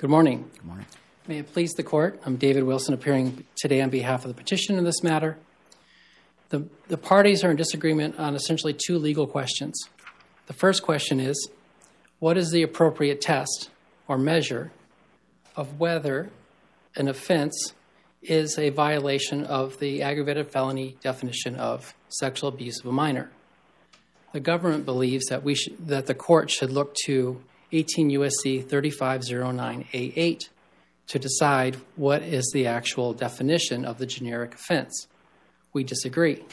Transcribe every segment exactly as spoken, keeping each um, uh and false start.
Good morning. Good morning. May it please the court, I'm David Wilson, appearing today on behalf of the petition in this matter. The, the parties are in disagreement on essentially two legal questions. The first question is, what is the appropriate test or measure of whether an offense is a violation of the aggravated felony definition of sexual abuse of a minor? The government believes that we should, that the court should look to eighteen U S C thirty-five oh nine A eight to decide what is the actual definition of the generic offense. We disagree.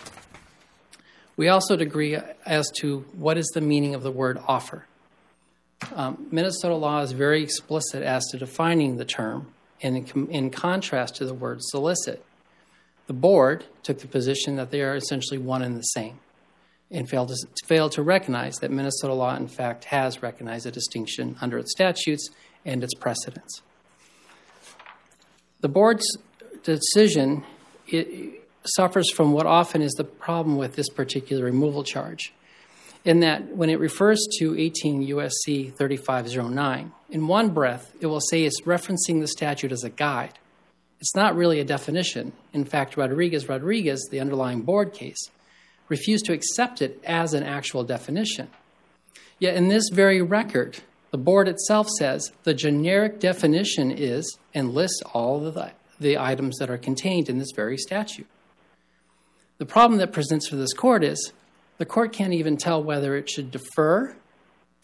We also agree as to what is the meaning of the word offer. Um, Minnesota law is very explicit as to defining the term in, in contrast to the word solicit. The board took the position that they are essentially one and the same and failed to, failed to recognize that Minnesota law, in fact, has recognized a distinction under its statutes and its precedents. The board's decision it suffers from what often is the problem with this particular removal charge, in that when it refers to eighteen U S C thirty-five oh nine, in one breath, it will say it's referencing the statute as a guide. It's not really a definition. In fact, Rodriguez-Rodriguez, the underlying board case, refused to accept it as an actual definition. Yet in this very record, the board itself says the generic definition is and lists all of the, the items that are contained in this very statute. The problem that presents for this court is the court can't even tell whether it should defer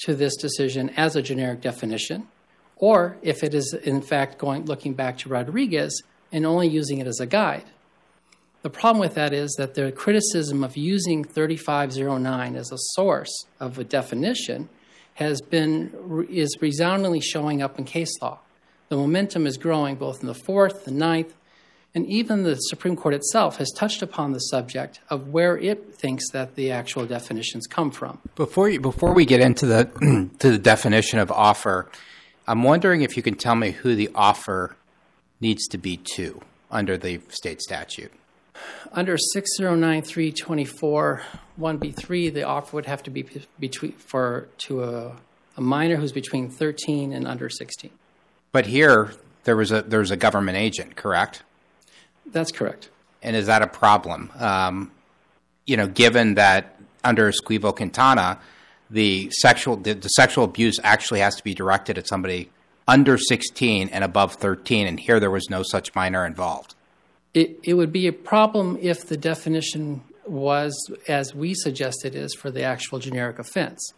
to this decision as a generic definition or if it is, in fact, going looking back to Rodriguez and only using it as a guide. The problem with that is that the criticism of using thirty-five oh nine as a source of a definition has been is resoundingly showing up in case law. The momentum is growing both in the Fourth, the Ninth, and even the Supreme Court itself has touched upon the subject of where it thinks that the actual definitions come from. Before you, before we get into the to the definition of offer, I'm wondering if you can tell me who the offer needs to be to under the state statute. Under six oh nine three twenty-four one B three, the offer would have to be between for to a, a minor who's between thirteen and under sixteen. But here there was a there was a government agent, correct? That's correct. And is that a problem? Um, you know, given that under Esquivel-Quintana, the sexual the, the sexual abuse actually has to be directed at somebody under sixteen and above thirteen, and here there was no such minor involved. It, it would be a problem if the definition was, as we suggest it is, for the actual generic offense.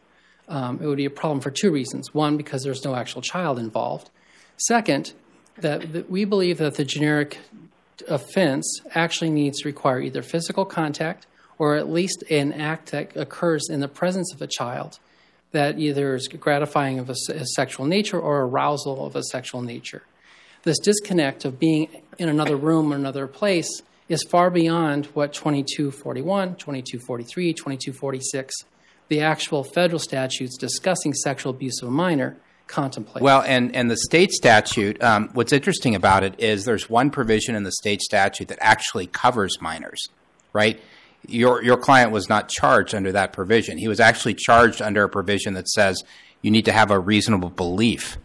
Um, it would be a problem for two reasons. One, because there's no actual child involved. Second, that, that we believe that the generic offense actually needs to require either physical contact or at least an act that occurs in the presence of a child that either is gratifying of a, a sexual nature or arousal of a sexual nature. This disconnect of being in another room or another place is far beyond what twenty-two forty-one, twenty-two forty-three, twenty-two forty-six, the actual federal statutes discussing sexual abuse of a minor, contemplate. Well, and, and the state statute, um, what's interesting about it is there's one provision in the state statute that actually covers minors, right? Your, your client was not charged under that provision. He was actually charged under a provision that says you need to have a reasonable belief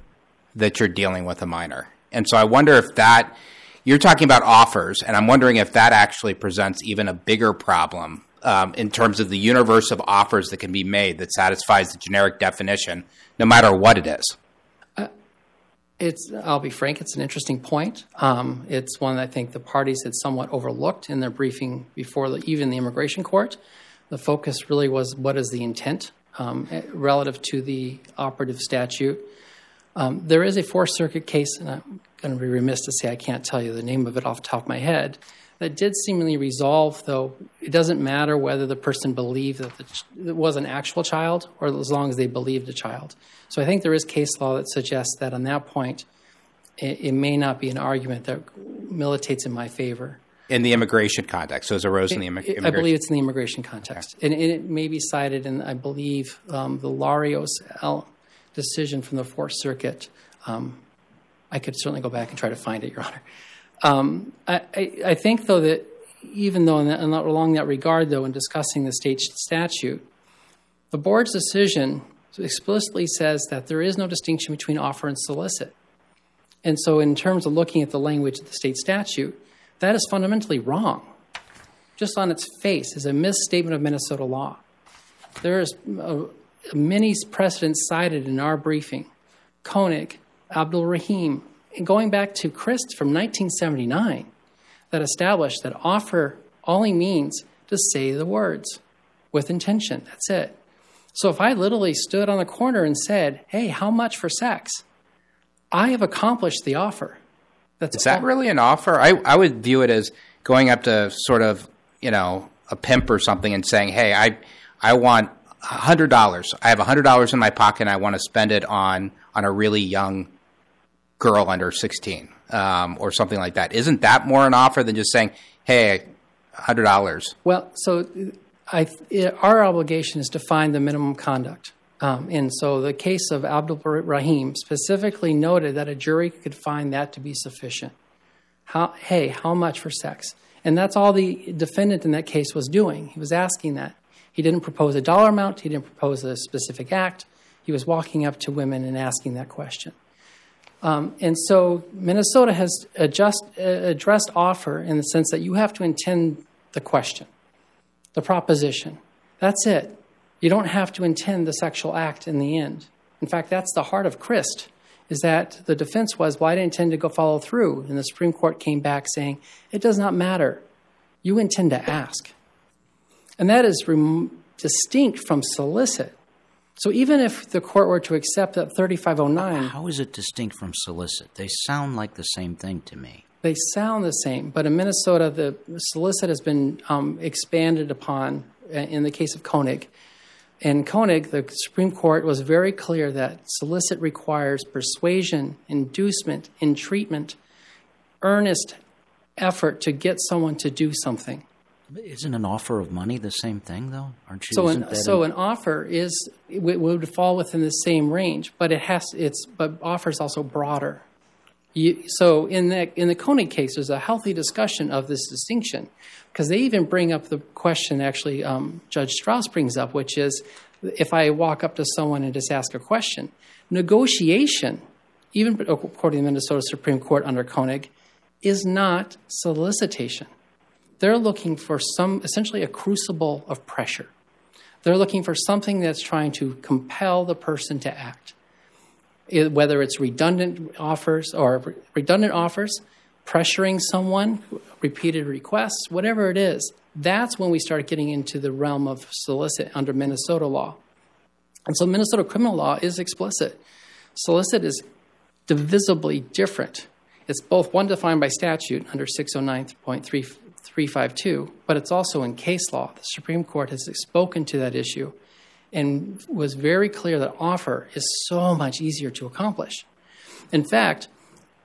that you're dealing with a minor. And so I wonder if that, you're talking about offers, and I'm wondering if that actually presents even a bigger problem um, in terms of the universe of offers that can be made that satisfies the generic definition, no matter what it is. Uh, it's, I'll be frank, it's an interesting point. Um, it's one that I think the parties had somewhat overlooked in their briefing before the, even the immigration court. The focus really was what is the intent um, relative to the operative statute. Um, there is a Fourth Circuit case, and I'm going to be remiss to say I can't tell you the name of it off the top of my head, that did seemingly resolve, though it doesn't matter whether the person believed that the ch- it was an actual child or as long as they believed a child. So I think there is case law that suggests that on that point, it, it may not be an argument that militates in my favor. In the immigration context, so it arose it, in the immig- immigration. I believe it's in the immigration context, okay. and, and it may be cited in, I believe, um, the Larios L. decision from the Fourth Circuit. Um, I could certainly go back and try to find it, Your Honor. Um, I, I, I think, though, that even though in that, along that regard, though, in discussing the state statute, the board's decision explicitly says that there is no distinction between offer and solicit. And so in terms of looking at the language of the state statute, that is fundamentally wrong. Just on its face is a misstatement of Minnesota law. There is a, a many precedents cited in our briefing. Koenig, Abdul Rahim, going back to Crist from nineteen seventy-nine, that established that offer only means to say the words with intention. That's it. So if I literally stood on the corner and said, hey, how much for sex? I have accomplished the offer. That's Is that really an offer? I, I would view it as going up to sort of, you know, a pimp or something and saying, hey, I I want one hundred dollars. I have one hundred dollars in my pocket and I want to spend it on, on a really young girl under sixteen um, or something like that. Isn't that more an offer than just saying, hey, one hundred dollars? Well, so I, it, our obligation is to find the minimum conduct. Um, and so the case of Abdul Rahim specifically noted that a jury could find that to be sufficient. How, hey, how much for sex? And that's all the defendant in that case was doing. He was asking that. He didn't propose a dollar amount. He didn't propose a specific act. He was walking up to women and asking that question. Um, and so Minnesota has adjust, uh, addressed offer in the sense that you have to intend the question, the proposition. That's it. You don't have to intend the sexual act in the end. In fact, that's the heart of Christ, is that the defense was, well, I didn't intend to go follow through. And the Supreme Court came back saying, it does not matter. You intend to ask. And that is rem- distinct from solicit. So even if the court were to accept that thirty-five oh nine... How is it distinct from solicit? They sound like the same thing to me. They sound the same, but in Minnesota, the solicit has been um, expanded upon in the case of Koenig. In Koenig, the Supreme Court was very clear that solicit requires persuasion, inducement, entreatment, earnest effort to get someone to do something. Isn't an offer of money the same thing, though? Aren't you? So, an, so an offer is it would fall within the same range, but it has it's but offer is also broader. You, so in the in the Koenig case, there's a healthy discussion of this distinction, because they even bring up the question. Actually, um, Judge Strauss brings up, which is, if I walk up to someone and just ask a question, negotiation, even according to the Minnesota Supreme Court under Koenig, is not solicitation. They're looking for some essentially a crucible of pressure. They're looking for something that's trying to compel the person to act. Whether it's redundant offers or redundant offers, pressuring someone, repeated requests, whatever it is, that's when we start getting into the realm of solicit under Minnesota law. And so Minnesota criminal law is explicit. Solicit is divisibly different. It's both one defined by statute under six oh nine point three five two, but it's also in case law. The Supreme Court has spoken to that issue and was very clear that offer is so much easier to accomplish. In fact,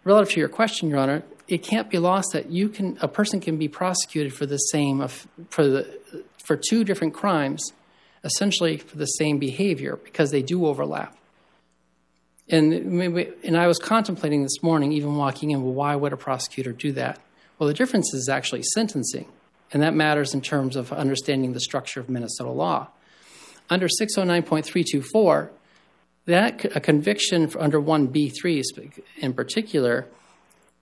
relative to your question, Your Honor, it can't be lost that you can a person can be prosecuted for the same for the for two different crimes, essentially for the same behavior, because they do overlap. And maybe, and I was contemplating this morning, even walking in, well, why would a prosecutor do that? Well, the difference is actually sentencing, and that matters in terms of understanding the structure of Minnesota law. Under six oh nine point three two four, that a conviction for under one B three in particular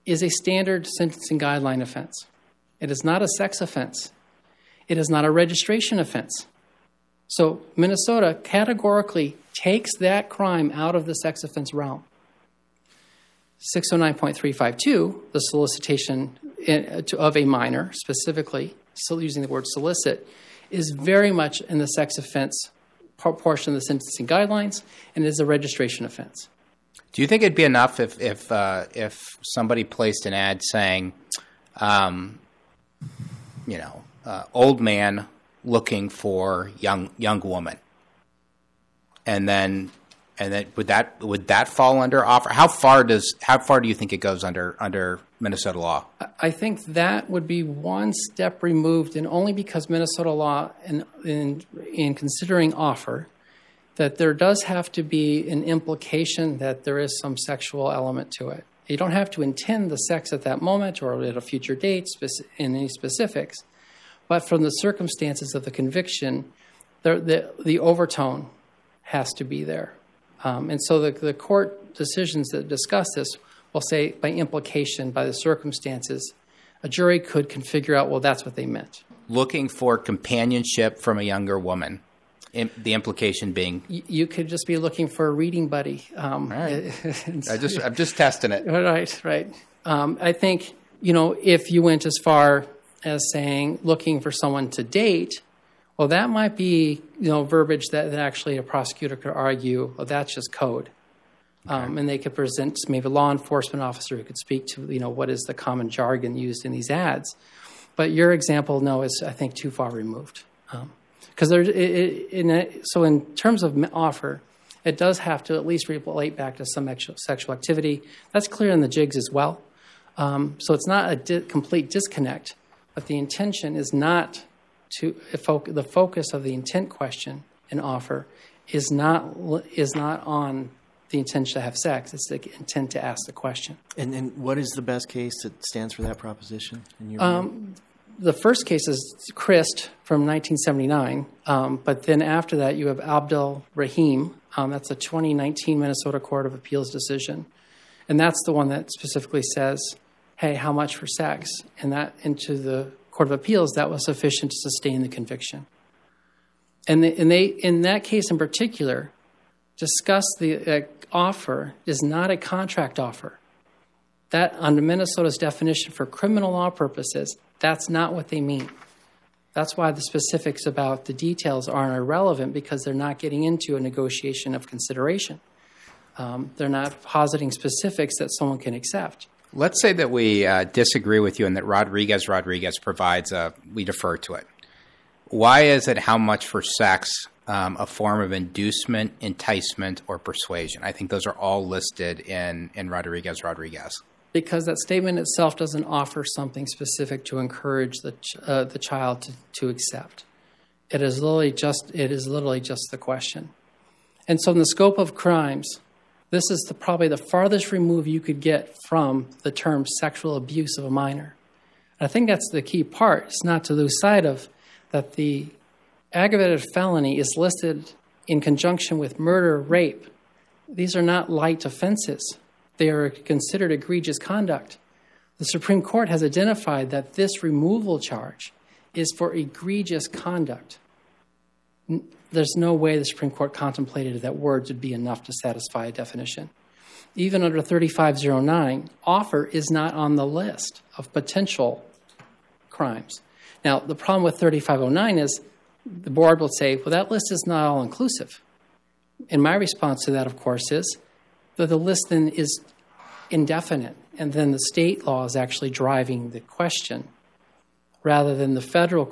is a standard sentencing guideline offense. It is not a sex offense. It is not a registration offense. So Minnesota categorically takes that crime out of the sex offense realm. six oh nine point three five two, the solicitation of a minor, specifically, still using the word solicit, is very much in the sex offense portion of the sentencing guidelines, and is a registration offense. Do you think it'd be enough if if uh, if somebody placed an ad saying, um, you know, uh, old man looking for young young woman, and then and then would that would that fall under offer? How far does how far do you think it goes under under Minnesota law? I think that would be one step removed, and only because Minnesota law, in, in, in considering offer, that there does have to be an implication that there is some sexual element to it. You don't have to intend the sex at that moment or at a future date in any specifics, but from the circumstances of the conviction, the, the, the overtone has to be there. Um, and so the, the court decisions that discuss this I'll say by implication, by the circumstances, a jury could can figure out, well, that's what they meant. Looking for companionship from a younger woman, Im- the implication being? Y- you could just be looking for a reading buddy. Um, All right. I just, I'm just testing it. Right, right. Um, I think, you know, if you went as far as saying looking for someone to date, well, that might be, you know, verbiage that, that actually a prosecutor could argue, well, that's just code. Um, okay. And they could present maybe a law enforcement officer who could speak to, you know, what is the common jargon used in these ads. But your example, no, is, I think, too far removed. Because um, there's, it, it, in a, so in terms of offer, it does have to at least relate back to some ex- sexual activity. That's clear in the jigs as well. Um, so it's not a di- complete disconnect, but the intention is not to foc- the focus of the intent question in offer is not is not on the intent to have sex. It's the intent to ask the question. And and what is the best case that stands for that proposition in your um, view? The first case is Crist from nineteen seventy-nine, um, but then after that you have Abdul Rahim. Um, that's a twenty nineteen Minnesota Court of Appeals decision, and that's the one that specifically says, "Hey, how much for sex?" And that into the Court of Appeals that was sufficient to sustain the conviction. And the, and they in that case in particular discuss the uh, offer is not a contract offer. That, under Minnesota's definition for criminal law purposes, that's not what they mean. That's why the specifics about the details aren't irrelevant, because they're not getting into a negotiation of consideration. Um, they're not positing specifics that someone can accept. Let's say that we uh, disagree with you and that Rodriguez-Rodriguez provides a, we defer to it. Why is it how much for sex Um, a form of inducement, enticement, or persuasion? I think those are all listed in, in Rodriguez-Rodriguez. Because that statement itself doesn't offer something specific to encourage the ch- uh, the child to, to accept. It is literally just it is literally just the question. And so in the scope of crimes, this is the, probably the farthest remove you could get from the term sexual abuse of a minor. And I think that's the key part. It's not to lose sight of that the aggravated felony is listed in conjunction with murder, rape. These are not light offenses. They are considered egregious conduct. The Supreme Court has identified that this removal charge is for egregious conduct. There's no way the Supreme Court contemplated that words would be enough to satisfy a definition. Even under thirty-five oh nine, offer is not on the list of potential crimes. Now, the problem with thirty-five oh nine is the board will say, well, that list is not all-inclusive. And my response to that, of course, is that the list then is indefinite, and then the state law is actually driving the question rather than the federal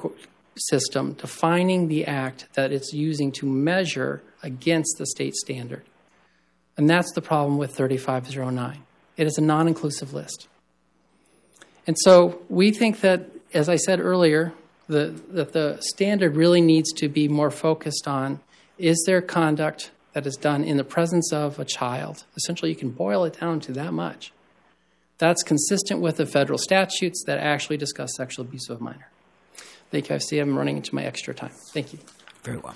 system defining the act that it's using to measure against the state standard. And that's the problem with thirty-five oh nine. It is a non-inclusive list. And so we think that, as I said earlier, The, that the standard really needs to be more focused on, is there conduct that is done in the presence of a child? Essentially, you can boil it down to that much. That's consistent with the federal statutes that actually discuss sexual abuse of a minor. Thank you. I see I'm running into my extra time. Thank you. Very well.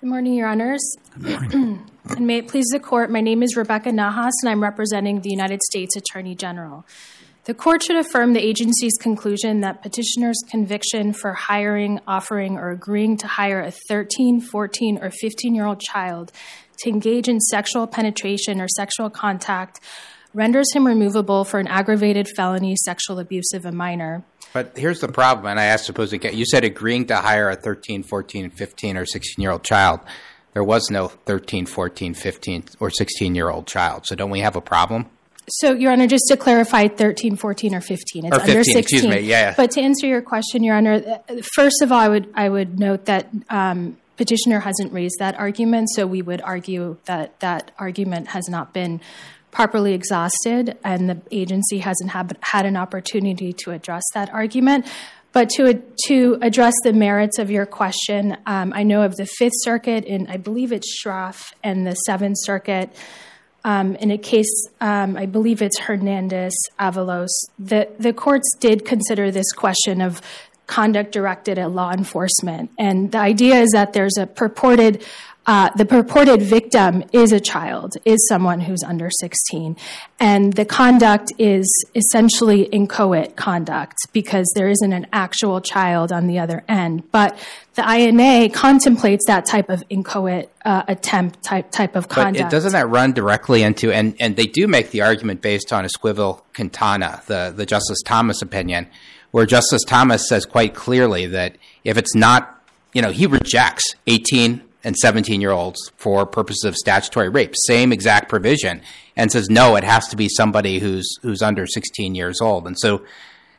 Good morning, Your Honors. Good morning. And may it please the Court, my name is Rebecca Nahas, and I'm representing the United States Attorney General. The Court should affirm the agency's conclusion that petitioner's conviction for hiring, offering, or agreeing to hire a thirteen, fourteen, or fifteen-year-old child to engage in sexual penetration or sexual contact renders him removable for an aggravated felony sexual abuse of a minor. But here's the problem, and I asked supposed to you said agreeing to hire a thirteen, fourteen, fifteen, or sixteen-year-old child. There was no thirteen, fourteen, fifteen, or sixteen-year-old child. So don't we have a problem? So, Your Honor, just to clarify, thirteen, fourteen, or fifteen. It's or fifteen, under sixteen. Excuse me, yeah, yeah. But to answer your question, Your Honor, first of all, I would I would note that um, petitioner hasn't raised that argument, so we would argue that that argument has not been properly exhausted, and the agency hasn't had, had an opportunity to address that argument. But to to address the merits of your question, um, I know of the Fifth Circuit, and I believe it's Schroff, and the Seventh Circuit, um, in a case, um, I believe it's Hernandez-Avalos, the, the courts did consider this question of conduct directed at law enforcement. And the idea is that there's a purported, uh, the purported victim is a child, is someone who's under sixteen. And the conduct is essentially inchoate conduct because there isn't an actual child on the other end. But the I N A contemplates that type of inchoate uh, attempt type type of conduct. But it, doesn't that run directly into, and, and they do make the argument based on Esquivel-Quintana, the, the Justice Thomas opinion, where Justice Thomas says quite clearly that if it's not, you know, he rejects eighteen and seventeen-year-olds for purposes of statutory rape, same exact provision, and says, no, it has to be somebody who's who's under sixteen years old. And so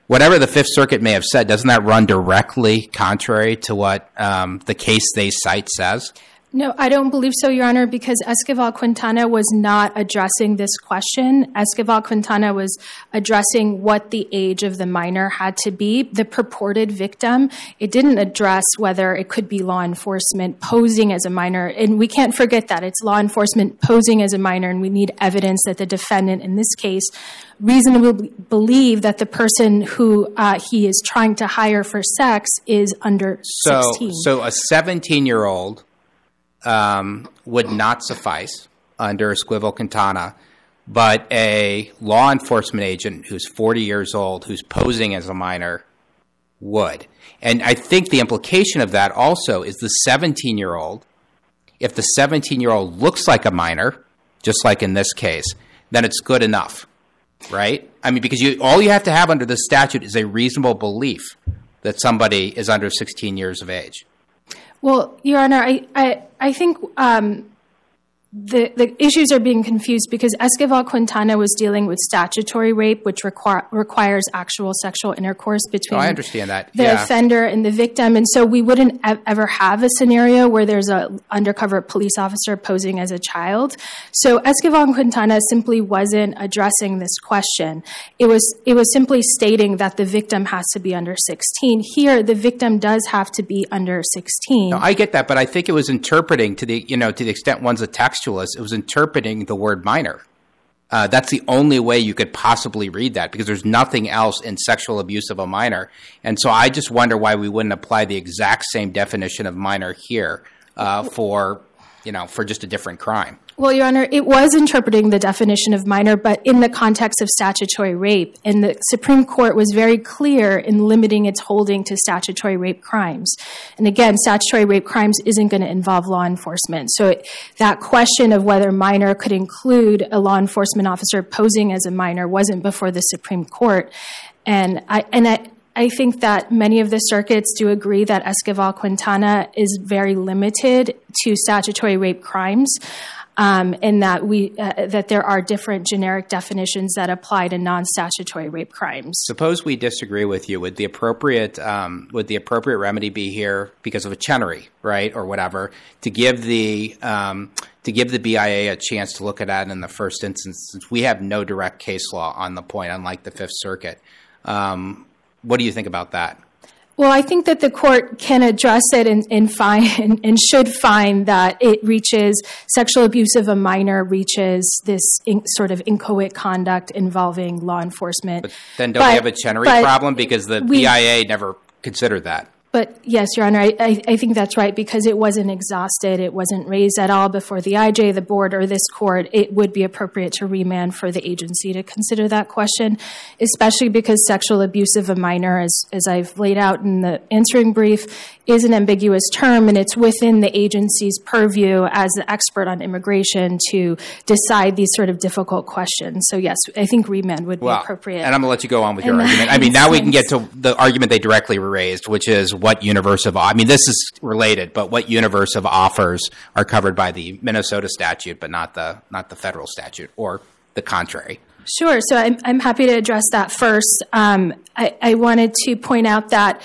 whatever the Fifth Circuit may have said, doesn't that run directly contrary to what um, the case they cite says? No, I don't believe so, Your Honor, because Esquivel-Quintana was not addressing this question. Esquivel-Quintana was addressing what the age of the minor had to be, the purported victim. It didn't address whether it could be law enforcement posing as a minor. And we can't forget that. It's law enforcement posing as a minor, and we need evidence that the defendant in this case reasonably believe that the person who uh, he is trying to hire for sex is under sixteen. So, so a seventeen-year-old... Um, would not suffice under Esquivel-Quintana, but a law enforcement agent who's forty years old, who's posing as a minor, would. And I think the implication of that also is the seventeen-year-old, if the seventeen-year-old looks like a minor, just like in this case, then it's good enough, right? I mean, because you, all you have to have under this statute is a reasonable belief that somebody is under sixteen years of age. Well, Your Honor, I I, I think um, the the issues are being confused because Esquivel-Quintana was dealing with statutory rape, which require, requires actual sexual intercourse between oh, I understand that. the yeah. offender and the victim. And so we wouldn't ev- ever have a scenario where there's an undercover police officer posing as a child. So Esquivel-Quintana simply wasn't addressing this question. It was it was simply stating that the victim has to be under sixteen. Here, the victim does have to be under sixteen. No, I get that, but I think it was interpreting to the, you know, to the extent one's a textualist, it was interpreting the word minor. Uh, that's the only way you could possibly read that because there's nothing else in sexual abuse of a minor. And so I just wonder why we wouldn't apply the exact same definition of minor here uh, for, you know, for just a different crime. Well, Your Honor, it was interpreting the definition of minor, but in the context of statutory rape. And the Supreme Court was very clear in limiting its holding to statutory rape crimes. And again, statutory rape crimes isn't going to involve law enforcement. So it, that question of whether minor could include a law enforcement officer posing as a minor wasn't before the Supreme Court. And I and I. I think that many of the circuits do agree that Esquivel-Quintana is very limited to statutory rape crimes, um, and that we uh, that there are different generic definitions that apply to non-statutory rape crimes. Suppose we disagree with you. Would the appropriate um, would the appropriate remedy be here because of a Chenery, right, or whatever, to give the um, to give the B I A a chance to look at that in the first instance, since we have no direct case law on the point, unlike the Fifth Circuit. Um, What do you think about that? Well, I think that the court can address it and, and find and, and should find that it reaches sexual abuse of a minor reaches this in, sort of inchoate conduct involving law enforcement. But then don't but, we have a Chenery problem because the we, B I A never considered that? But yes, Your Honor, I, I, I think that's right because it wasn't exhausted. It wasn't raised at all before the I J, the board, or this court. It would be appropriate to remand for the agency to consider that question, especially because sexual abuse of a minor, as, as I've laid out in the answering brief, is an ambiguous term, and it's within the agency's purview as the expert on immigration to decide these sort of difficult questions. So yes, I think remand would well, be appropriate. And I'm going to let you go on with your and argument. I mean, now we can get to the argument they directly raised, which is what universe of, I mean, this is related, but what universe of offers are covered by the Minnesota statute, but not the not the federal statute, or the contrary? Sure. So I'm, I'm happy to address that first. Um, I, I wanted to point out that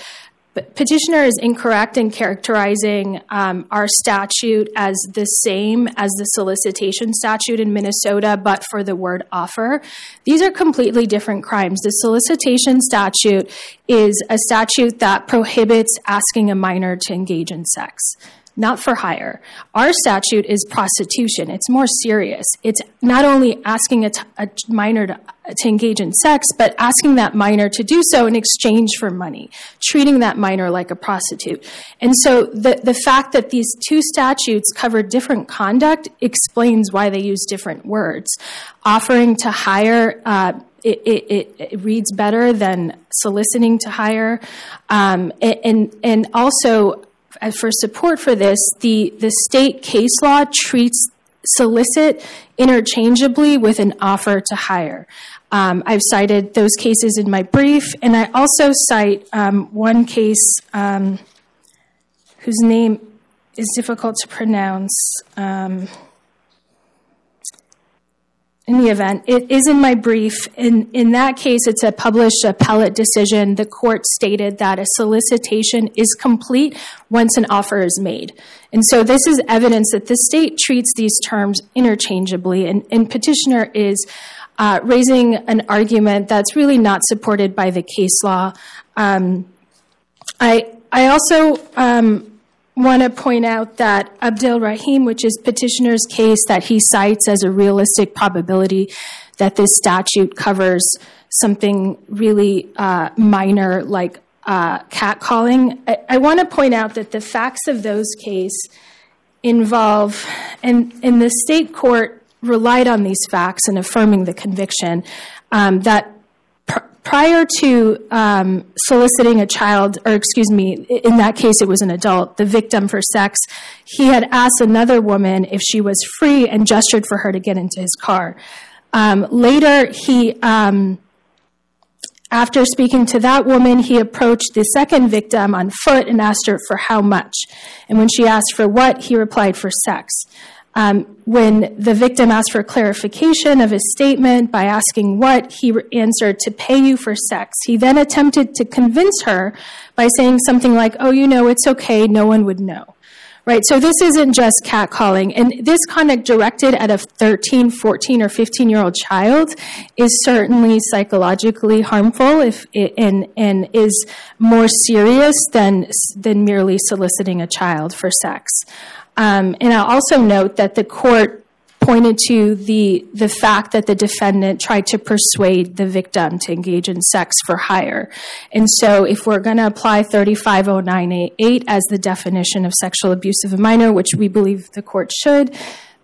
Petitioner is incorrect in characterizing um, our statute as the same as the solicitation statute in Minnesota, but for the word offer. These are completely different crimes. The solicitation statute is a statute that prohibits asking a minor to engage in sex. not for hire. Our statute is prostitution. It's more serious. It's not only asking a, t- a minor to, to engage in sex, but asking that minor to do so in exchange for money, treating that minor like a prostitute. And so the, the fact that these two statutes cover different conduct explains why they use different words. Offering to hire, uh, It, it, it reads better than soliciting to hire. Um, and, and also, for support for this, the, the state case law treats solicit interchangeably with an offer to hire. Um, I've cited those cases in my brief, and I also cite um, one case um, whose name is difficult to pronounce. Um, In the event, it is in my brief. In, in that case, it's a published appellate decision. The court stated that a solicitation is complete once an offer is made. And so this is evidence that the state treats these terms interchangeably. And, and petitioner is uh, raising an argument that's really not supported by the case law. Um, I, I also... Um, I want to point out that Abdul Rahim, which is petitioner's case that he cites as a realistic probability that this statute covers something really uh, minor like uh, catcalling, I, I want to point out that the facts of those cases involve, and, and the state court relied on these facts in affirming the conviction, um, that prior to um, soliciting a child, or excuse me, in that case it was an adult, the victim for sex, he had asked another woman if she was free and gestured for her to get into his car. Um, later, he, um, after speaking to that woman, he approached the second victim on foot and asked her for how much. And when she asked for what, he replied for sex. Um, when the victim asked for clarification of his statement by asking what, he answered, to pay you for sex. He then attempted to convince her by saying something like, oh, you know, it's okay, no one would know. Right? So this isn't just catcalling. And this conduct directed at a thirteen, fourteen, or fifteen-year-old child is certainly psychologically harmful if it, and, and is more serious than, than merely soliciting a child for sex. Um, and I'll also note that the court pointed to the, the fact that the defendant tried to persuade the victim to engage in sex for hire. And so if we're going to apply thirty-five oh nine A eight as the definition of sexual abuse of a minor, which we believe the court should,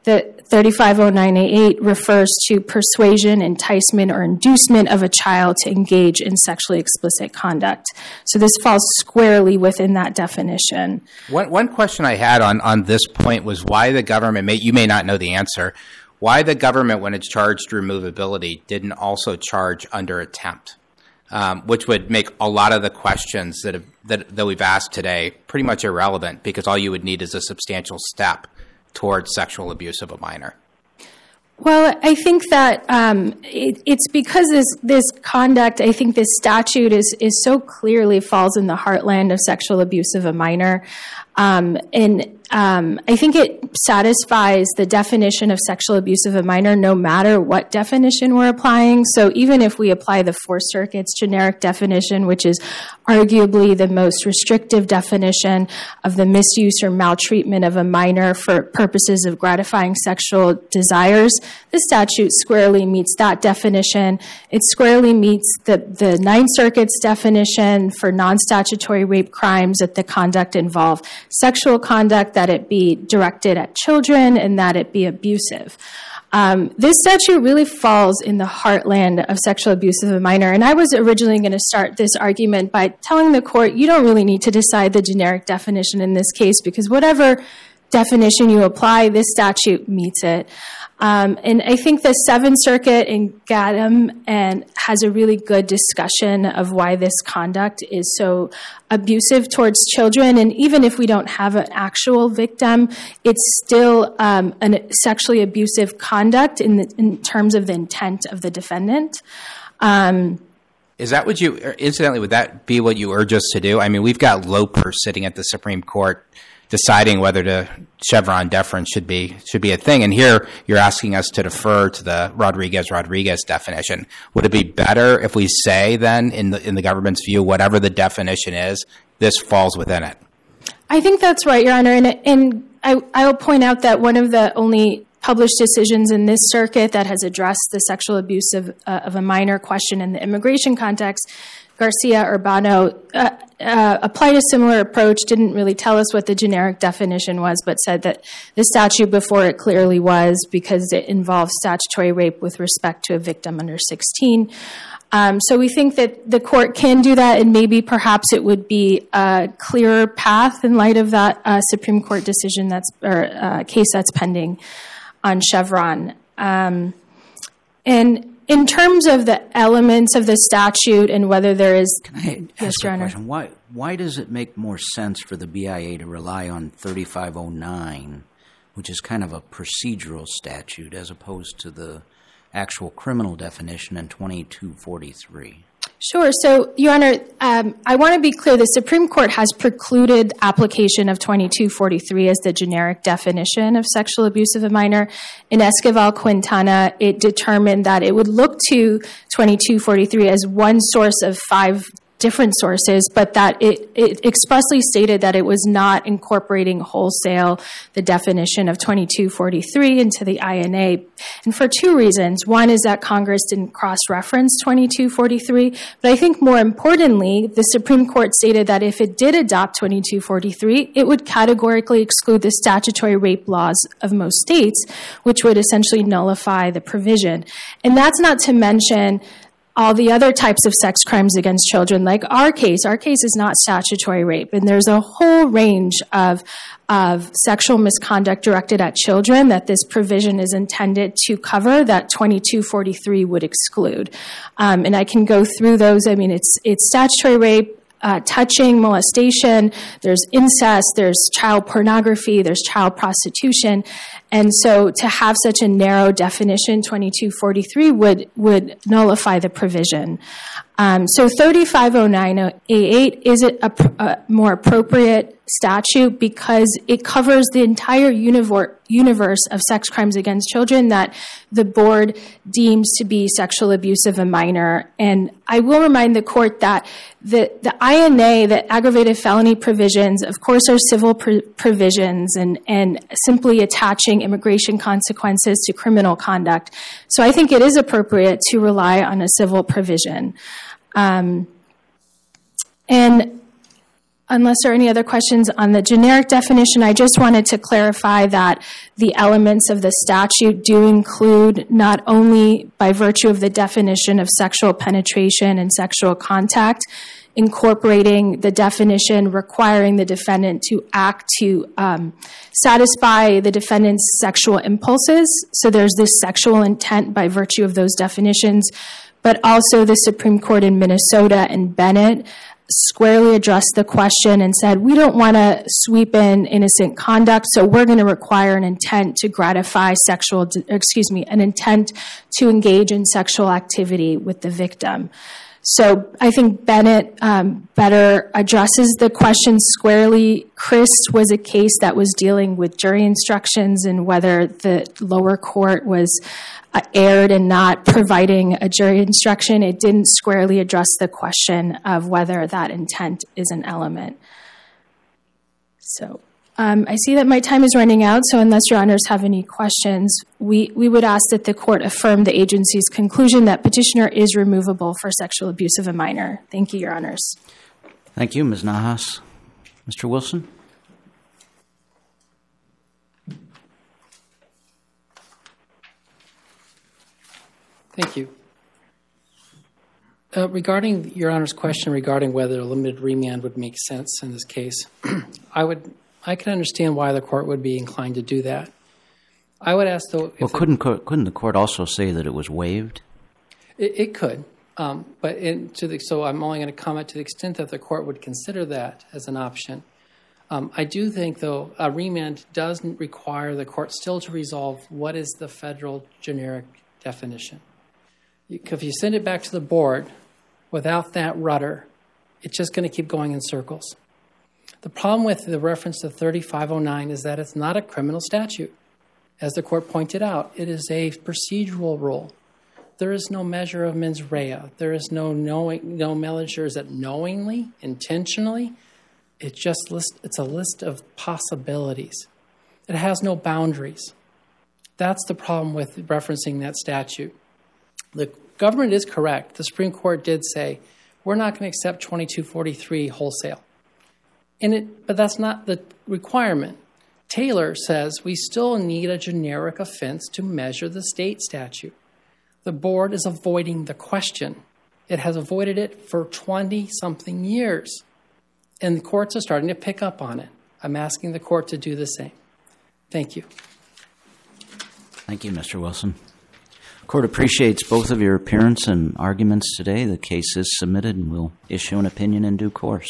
the thirty-five oh nine A eight refers to persuasion, enticement, or inducement of a child to engage in sexually explicit conduct. So this falls squarely within that definition. One, one question I had on, on this point was why the government, may, you may not know the answer, why the government, when it charged removability, didn't also charge under attempt, um, which would make a lot of the questions that, have, that that we've asked today pretty much irrelevant because all you would need is a substantial step towards sexual abuse of a minor? Well, I think that um, it, it's because this, this conduct, I think this statute is is so clearly falls in the heartland of sexual abuse of a minor. Um, and um, I think it satisfies the definition of sexual abuse of a minor no matter what definition we're applying. So even if we apply the Fourth Circuit's generic definition, which is arguably the most restrictive definition of the misuse or maltreatment of a minor for purposes of gratifying sexual desires, the statute squarely meets that definition. It squarely meets the, the Ninth Circuit's definition for non-statutory rape crimes that the conduct involved sexual conduct, that it be directed at children, and that it be abusive. Um, this statute really falls in the heartland of sexual abuse of a minor. And I was originally going to start this argument by telling the court, you don't really need to decide the generic definition in this case because whatever definition you apply, this statute meets it. Um, and I think the Seventh Circuit in Gadom and has a really good discussion of why this conduct is so abusive towards children. And even if we don't have an actual victim, it's still um, an sexually abusive conduct in, the, in terms of the intent of the defendant. Um, is that what you, incidentally, would that be what you urge us to do? I mean, we've got Loper sitting at the Supreme Court deciding whether to Chevron deference should be should be a thing. And here you're asking us to defer to the Rodriguez-Rodriguez definition. Would it be better if we say then, in the, in the government's view, whatever the definition is, this falls within it? I think that's right, Your Honor. And, and I, I will point out that one of the only published decisions in this circuit that has addressed the sexual abuse of, uh, of a minor question in the immigration context, Garcia-Urbano, uh, uh, applied a similar approach, didn't really tell us what the generic definition was, but said that the statute before it clearly was because it involves statutory rape with respect to a victim under sixteen. Um, so we think that the court can do that, and maybe perhaps it would be a clearer path in light of that uh, Supreme Court decision that's or uh, case that's pending on Chevron. Um, and in terms of the elements of the statute and whether there is... Can I ask yes, a question? Why, why does it make more sense for the B I A to rely on thirty-five oh nine, which is kind of a procedural statute, as opposed to the actual criminal definition in twenty-two forty-three? Sure. So, Your Honor, um, I want to be clear. The Supreme Court has precluded application of twenty-two forty-three as the generic definition of sexual abuse of a minor. In Esquivel-Quintana, it determined that it would look to twenty-two forty-three as one source of five different sources, but that it, it expressly stated that it was not incorporating wholesale the definition of twenty-two forty-three into the I N A, and for two reasons. One is that Congress didn't cross-reference twenty-two forty-three, but I think more importantly, the Supreme Court stated that if it did adopt twenty-two forty-three, it would categorically exclude the statutory rape laws of most states, which would essentially nullify the provision. And that's not to mention all the other types of sex crimes against children, like our case. Our case is not statutory rape, and there's a whole range of of sexual misconduct directed at children that this provision is intended to cover that twenty-two forty-three would exclude. Um, and I can go through those. I mean, it's it's statutory rape, Uh, touching, molestation, there's incest, there's child pornography, there's child prostitution. And so to have such a narrow definition, twenty-two forty-three would, would nullify the provision. Um, so thirty-five oh nine A eight is a, a more appropriate statute because it covers the entire univor- universe of sex crimes against children that the board deems to be sexual abuse of a minor. And I will remind the court that the, the I N A, the aggravated felony provisions, of course, are civil pr- provisions and, and simply attaching immigration consequences to criminal conduct. So I think it is appropriate to rely on a civil provision. Um, and unless there are any other questions on the generic definition, I just wanted to clarify that the elements of the statute do include not only by virtue of the definition of sexual penetration and sexual contact, incorporating the definition requiring the defendant to act to um, satisfy the defendant's sexual impulses. So there's this sexual intent by virtue of those definitions. But also the Supreme Court in Minnesota and Bennett squarely addressed the question and said, we don't want to sweep in innocent conduct, so we're going to require an intent to gratify sexual, excuse me, an intent to engage in sexual activity with the victim. So I think Bennett um, better addresses the question squarely. Crist was a case that was dealing with jury instructions and whether the lower court was uh, erred in not providing a jury instruction. It didn't squarely address the question of whether that intent is an element. So um, I see that my time is running out, so unless Your Honors have any questions, We, we would ask that the court affirm the agency's conclusion that petitioner is removable for sexual abuse of a minor. Thank you, Your Honors. Thank you, Miz Nahas. Mister Wilson? Thank you. Uh, regarding Your Honor's question regarding whether a limited remand would make sense in this case, I would I can understand why the court would be inclined to do that. I would ask, though... Well, couldn't it, couldn't the court also say that it was waived? It, it could, um, but in, to the, so I'm only going to comment to the extent that the court would consider that as an option. Um, I do think, though, a remand doesn't require the court still to resolve what is the federal generic definition. You, if you send it back to the board without that rudder, it's just going to keep going in circles. The problem with the reference to thirty-five oh nine is that it's not a criminal statute. As the court pointed out, it is a procedural rule. There is no measure of mens rea. There is no knowing, no measures that knowingly, intentionally, It's just list. It's a list of possibilities. It has no boundaries. That's the problem with referencing that statute. The government is correct. The Supreme Court did say, we're not going to accept twenty-two forty-three wholesale. And it, but that's not the requirement. Taylor says we still need a generic offense to measure the state statute. The board is avoiding the question. It has avoided it for twenty-something years, and the courts are starting to pick up on it. I'm asking the court to do the same. Thank you. Thank you, Mister Wilson. The court appreciates both of your appearance and arguments today. The case is submitted, and we'll issue an opinion in due course.